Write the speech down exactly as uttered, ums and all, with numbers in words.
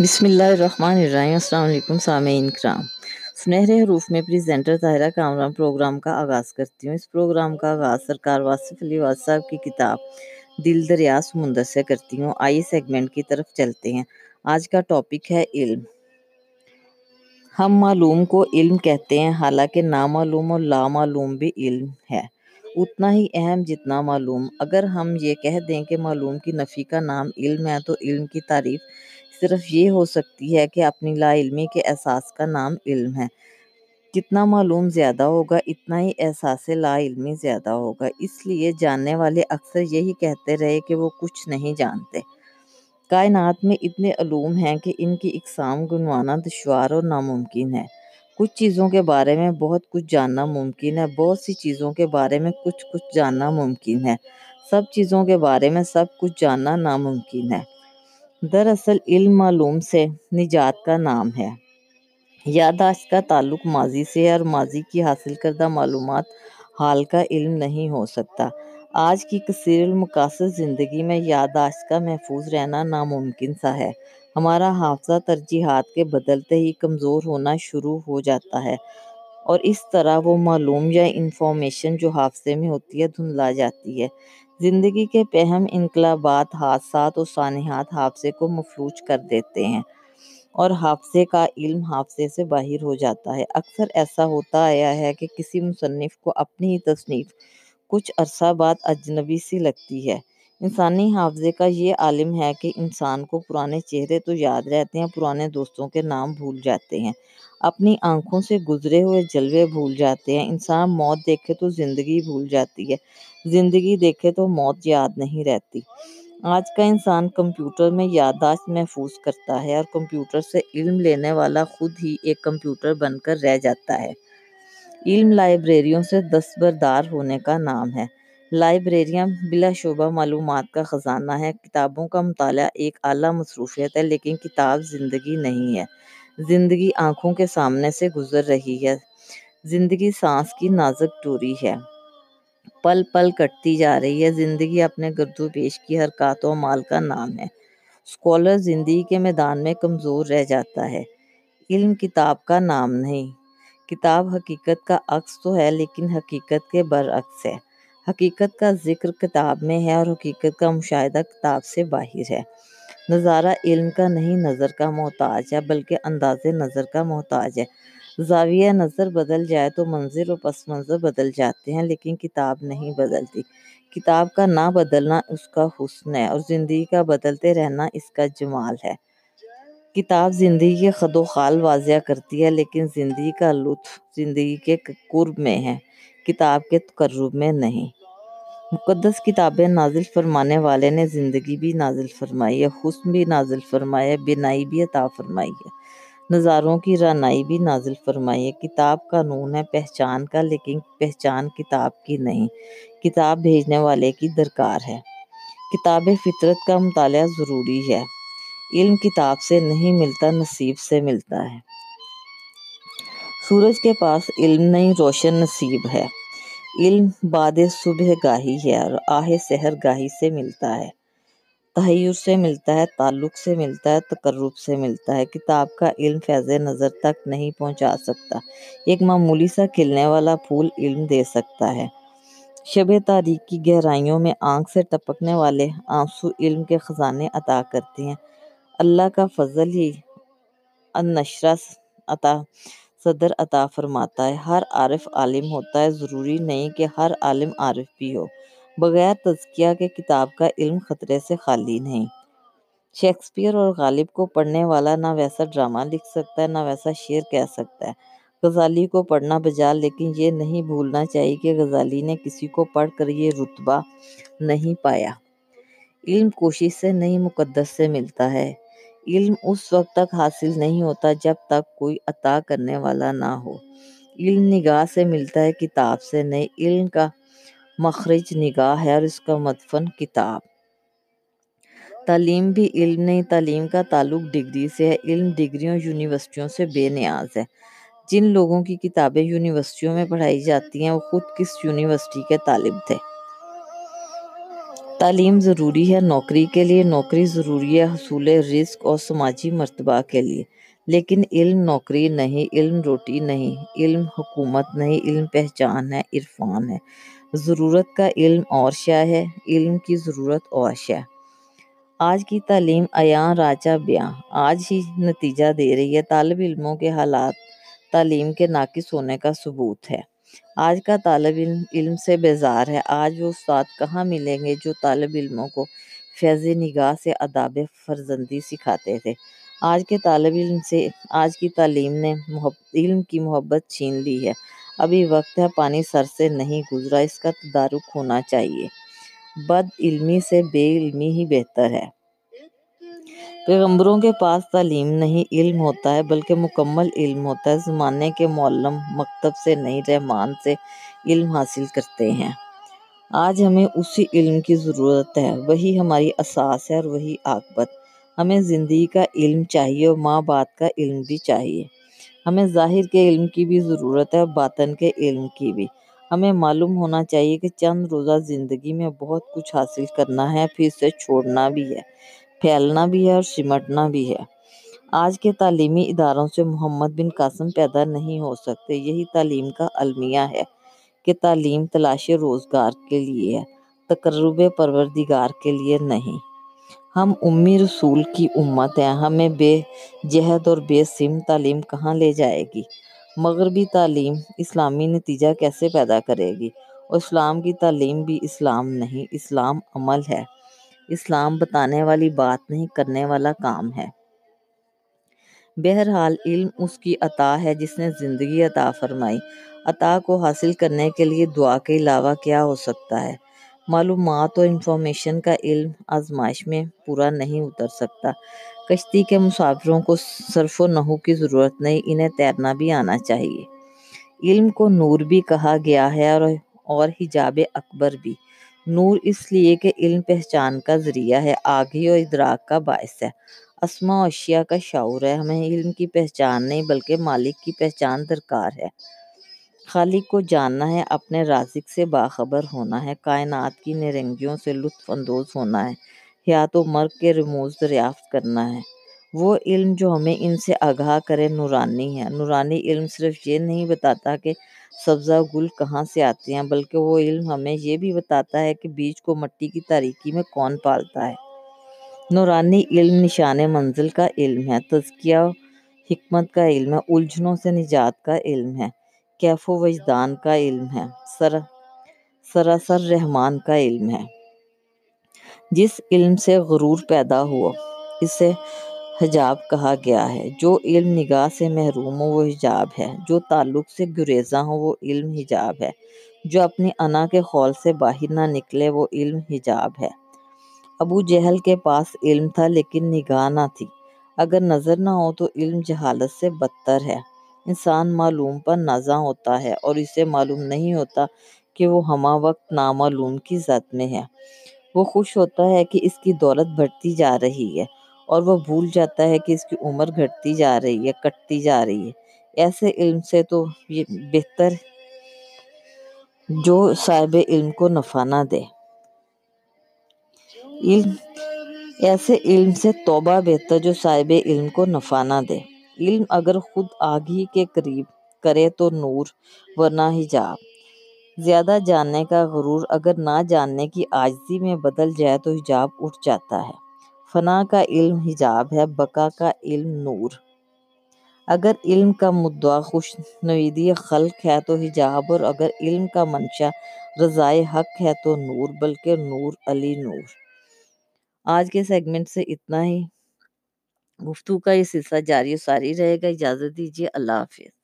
بسم اللہ الرحمن الرحیم۔ السلام علیکم سامعین کرام، سنہرے حروف میں پریزنٹر طاہرہ کامران پروگرام کا آغاز کرتی ہوں۔ اس پروگرام کا آغاز سرکار واسف علی واسف کی کتاب دل دریا سمندر سے کرتی ہوں۔ آئیے سیگمنٹ کی طرف چلتے ہیں۔ آج کا ٹاپک ہے علم۔ ہم معلوم کو علم کہتے ہیں، حالانکہ نامعلوم اور لامعلوم بھی علم ہے، اتنا ہی اہم جتنا معلوم۔ اگر ہم یہ کہہ دیں کہ معلوم کی نفی کا نام علم ہے، تو علم کی تعریف صرف یہ ہو سکتی ہے کہ اپنی لا علمی کے احساس کا نام علم ہے۔ جتنا معلوم زیادہ ہوگا، اتنا ہی احساس لا علمی زیادہ ہوگا۔ اس لیے جاننے والے اکثر یہی کہتے رہے کہ وہ کچھ نہیں جانتے۔ کائنات میں اتنے علوم ہیں کہ ان کی اقسام گنوانا دشوار اور ناممکن ہے۔ کچھ چیزوں کے بارے میں بہت کچھ جاننا ممکن ہے، بہت سی چیزوں کے بارے میں کچھ کچھ جاننا ممکن ہے، سب چیزوں کے بارے میں سب کچھ جاننا ناممکن ہے۔ دراصل علم معلوم سے نجات کا نام ہے۔ یادداشت کا تعلق ماضی سے ہے، اور ماضی کی حاصل کردہ معلومات حال کا علم نہیں ہو سکتا۔ آج کی کثیر المقاصد زندگی میں یادداشت کا محفوظ رہنا ناممکن سا ہے۔ ہمارا حافظہ ترجیحات کے بدلتے ہی کمزور ہونا شروع ہو جاتا ہے، اور اس طرح وہ معلوم یا انفارمیشن جو حافظے میں ہوتی ہے دھندلا جاتی ہے۔ زندگی کے اہم انقلابات، حادثات اور سانحات حافظے کو مفلوج کر دیتے ہیں، اور حافظے کا علم حافظے سے باہر ہو جاتا ہے۔ اکثر ایسا ہوتا آیا ہے کہ کسی مصنف کو اپنی ہی تصنیف کچھ عرصہ بعد اجنبی سی لگتی ہے۔ انسانی حافظے کا یہ عالم ہے کہ انسان کو پرانے چہرے تو یاد رہتے ہیں، پرانے دوستوں کے نام بھول جاتے ہیں، اپنی آنکھوں سے گزرے ہوئے جلوے بھول جاتے ہیں۔ انسان موت دیکھے تو زندگی بھول جاتی ہے، زندگی دیکھے تو موت یاد نہیں رہتی۔ آج کا انسان کمپیوٹر میں یادداشت محفوظ کرتا ہے، اور کمپیوٹر سے علم لینے والا خود ہی ایک کمپیوٹر بن کر رہ جاتا ہے۔ علم لائبریریوں سے دستبردار ہونے کا نام ہے۔ لائبریریاں بلا شبہ معلومات کا خزانہ ہے۔ کتابوں کا مطالعہ ایک اعلیٰ مصروفیت ہے، لیکن کتاب زندگی نہیں ہے۔ زندگی آنکھوں کے سامنے سے گزر رہی ہے، زندگی سانس کی نازک ڈوری ہے، پل پل کٹتی جا رہی ہے۔ زندگی اپنے گرد و پیش کی حرکات و اعمال کا نام ہے۔ اسکالر زندگی کے میدان میں کمزور رہ جاتا ہے۔ علم کتاب کا نام نہیں۔ کتاب حقیقت کا عکس تو ہے، لیکن حقیقت کے برعکس ہے۔ حقیقت کا ذکر کتاب میں ہے، اور حقیقت کا مشاہدہ کتاب سے باہر ہے۔ نظارہ علم کا نہیں، نظر کا محتاج ہے، بلکہ انداز نظر کا محتاج ہے۔ زاویہ نظر بدل جائے تو منظر اور پس منظر بدل جاتے ہیں، لیکن کتاب نہیں بدلتی۔ کتاب کا نہ بدلنا اس کا حسن ہے، اور زندگی کا بدلتے رہنا اس کا جمال ہے۔ کتاب زندگی کے خد و خال واضح کرتی ہے، لیکن زندگی کا لطف زندگی کے قرب میں ہے، کتاب کے تقرب میں نہیں۔ مقدس کتابیں نازل فرمانے والے نے زندگی بھی نازل فرمائی ہے، حسن بھی نازل فرمایا ہے، بینائی بھی عطا فرمائی ہے، نظاروں کی رانائی بھی نازل فرمائی ہے۔ کتاب قانون ہے پہچان کا، لیکن پہچان کتاب کی نہیں، کتاب بھیجنے والے کی درکار ہے۔ کتاب فطرت کا مطالعہ ضروری ہے۔ علم کتاب سے نہیں ملتا، نصیب سے ملتا ہے۔ سورج کے پاس علم نہیں، روشن نصیب ہے۔ علم باد صبح گاہی ہے، اور آہ سحر گاہی سے ملتا ہے، تحیر سے ملتا ہے، تعلق سے ملتا ہے، تقرب سے ملتا ہے۔ کتاب کا علم فیض نظر تک نہیں پہنچا سکتا۔ ایک معمولی سا کھلنے والا پھول علم دے سکتا ہے۔ شب تاریک کی گہرائیوں میں آنکھ سے ٹپکنے والے آنسو علم کے خزانے عطا کرتے ہیں۔ اللہ کا فضل ہی النشرہ عطا صدر عطا فرماتا ہے۔ ہر عارف عالم ہوتا ہے، ضروری نہیں کہ ہر عالم عارف بھی ہو۔ بغیر تزکیہ کے کتاب کا علم خطرے سے خالی نہیں۔ شیکسپیئر اور غالب کو پڑھنے والا نہ ویسا ڈرامہ لکھ سکتا ہے، نہ ویسا شعر کہہ سکتا ہے۔ غزالی کو پڑھنا بجا، لیکن یہ نہیں بھولنا چاہیے کہ غزالی نے کسی کو پڑھ کر یہ رتبہ نہیں پایا۔ علم کوشش سے نہیں، مقدس سے ملتا ہے۔ علم اس وقت تک حاصل نہیں ہوتا جب تک کوئی عطا کرنے والا نہ ہو۔ علم نگاہ سے ملتا ہے، کتاب سے نہیں۔ علم کا مخرج نگاہ ہے، اور اس کا مدفن کتاب۔ تعلیم بھی علم نہیں، تعلیم کا تعلق ڈگری سے ہے۔ علم ڈگریوں یونیورسٹیوں سے بے نیاز ہے۔ جن لوگوں کی کتابیں یونیورسٹیوں میں پڑھائی جاتی ہیں، وہ خود کس یونیورسٹی کے طالب تھے۔ تعلیم ضروری ہے نوکری کے لیے، نوکری ضروری ہے حصول رزق اور سماجی مرتبہ کے لیے، لیکن علم نوکری نہیں، علم روٹی نہیں، علم حکومت نہیں، علم پہچان ہے، عرفان ہے۔ ضرورت کا علم اور شے ہے، علم کی ضرورت اور شے۔ آج کی تعلیم ایاں راجہ بیاں آج ہی نتیجہ دے رہی ہے۔ طالب علموں کے حالات تعلیم کے ناقص ہونے کا ثبوت ہے۔ آج کا طالب علم علم سے بیزار ہے۔ آج وہ استاد کہاں ملیں گے جو طالب علموں کو فیض نگاہ سے آداب فرزندی سکھاتے تھے۔ آج کے طالب علم سے آج کی تعلیم نے علم کی محبت چھین لی ہے۔ ابھی وقت ہے، پانی سر سے نہیں گزرا، اس کا تدارک ہونا چاہیے۔ بد علمی سے بے علمی ہی بہتر ہے۔ پیغمبروں کے پاس تعلیم نہیں علم ہوتا ہے، بلکہ مکمل علم ہوتا ہے۔ زمانے کے معلم مکتب سے نہیں، رحمان سے علم حاصل کرتے ہیں۔ آج ہمیں اسی علم کی ضرورت ہے، وہی ہماری اساس ہے اور وہی عاقبت۔ ہمیں زندگی کا علم چاہیے اور ماں باپ کا علم بھی چاہیے۔ ہمیں ظاہر کے علم کی بھی ضرورت ہے اور باطن کے علم کی بھی۔ ہمیں معلوم ہونا چاہیے کہ چند روزہ زندگی میں بہت کچھ حاصل کرنا ہے، پھر اسے چھوڑنا بھی ہے، پھیلنا بھی ہے اور سمٹنا بھی ہے۔ آج کے تعلیمی اداروں سے محمد بن قاسم پیدا نہیں ہو سکتے۔ یہی تعلیم کا المیہ ہے کہ تعلیم تلاش روزگار کے لیے ہے، تقرب پروردگار کے لیے نہیں۔ ہم امی رسول کی امت ہیں، ہمیں بے جہد اور بے سم تعلیم کہاں لے جائے گی؟ مغربی تعلیم اسلامی نتیجہ کیسے پیدا کرے گی؟ اور اسلام کی تعلیم بھی اسلام نہیں، اسلام عمل ہے۔ اسلام بتانے والی بات نہیں، کرنے والا کام ہے۔ بہرحال علم اس کی عطا ہے جس نے زندگی عطا فرمائی۔ عطا کو حاصل کرنے کے لیے دعا کے علاوہ کیا ہو سکتا ہے؟ معلومات اور انفارمیشن کا علم آزمائش میں پورا نہیں اتر سکتا۔ کشتی کے مسافروں کو صرف و نحو کی ضرورت نہیں، انہیں تیرنا بھی آنا چاہیے۔ علم کو نور بھی کہا گیا ہے اور اور حجاب اکبر بھی۔ نور اس لیے کہ علم پہچان کا ذریعہ ہے، آگہی اور ادراک کا باعث ہے، اسماء و اشیاء کا شعور ہے۔ ہمیں علم کی پہچان نہیں بلکہ مالک کی پہچان درکار ہے۔ خالق کو جاننا ہے، اپنے رازق سے باخبر ہونا ہے، کائنات کی نرنگیوں سے لطف اندوز ہونا ہے، حیات و مرگ کے رموز دریافت کرنا ہے۔ وہ علم جو ہمیں ان سے آگاہ کرے نورانی ہے۔ نورانی علم صرف یہ نہیں بتاتا کہ سبزہ گل کہاں سے آتے ہیں، بلکہ وہ علم ہمیں یہ بھی بتاتا ہے کہ بیج کو مٹی کی تاریکی میں کون پالتا ہے۔ نورانی علم نشان منزل کا علم ہے، تزکیہ حکمت کا علم ہے، الجھنوں سے نجات کا علم ہے، کیف و وجدان کا علم ہے، سر سراسر رحمان کا علم ہے۔ جس علم سے غرور پیدا ہوا اسے حجاب کہا گیا ہے۔ جو علم نگاہ سے محروم ہو وہ حجاب ہے، جو تعلق سے گریزاں ہو وہ علم حجاب ہے، جو اپنی انا کے خول سے باہر نہ نکلے وہ علم حجاب ہے۔ ابو جہل کے پاس علم تھا لیکن نگاہ نہ تھی۔ اگر نظر نہ ہو تو علم جہالت سے بدتر ہے۔ انسان معلوم پر نازاں ہوتا ہے اور اسے معلوم نہیں ہوتا کہ وہ ہمہ وقت نامعلوم کی زد میں ہے۔ وہ خوش ہوتا ہے کہ اس کی دولت بڑھتی جا رہی ہے اور وہ بھول جاتا ہے کہ اس کی عمر گھٹتی جا رہی ہے، کٹتی جا رہی ہے۔ ایسے علم سے تو یہ بہتر جو صاحب علم کو نفع نہ دے۔ علم ایسے علم سے توبہ بہتر جو صاحب علم کو نفع نہ دے۔ علم اگر خود آگہی کے قریب کرے تو نور ورنہ حجاب۔ زیادہ جاننے کا غرور اگر نہ جاننے کی عاجزی میں بدل جائے تو حجاب اٹھ جاتا ہے۔ فنا کا علم حجاب ہے، بقا کا علم نور۔ اگر علم کا مدعا خوش نویدی خلق ہے تو حجاب، اور اگر علم کا منشا رضائے حق ہے تو نور، بلکہ نور علی نور۔ آج کے سیگمنٹ سے اتنا ہی، گفتگو کا یہ سلسلہ جاری و ساری رہے گا۔ اجازت دیجیے، اللہ حافظ۔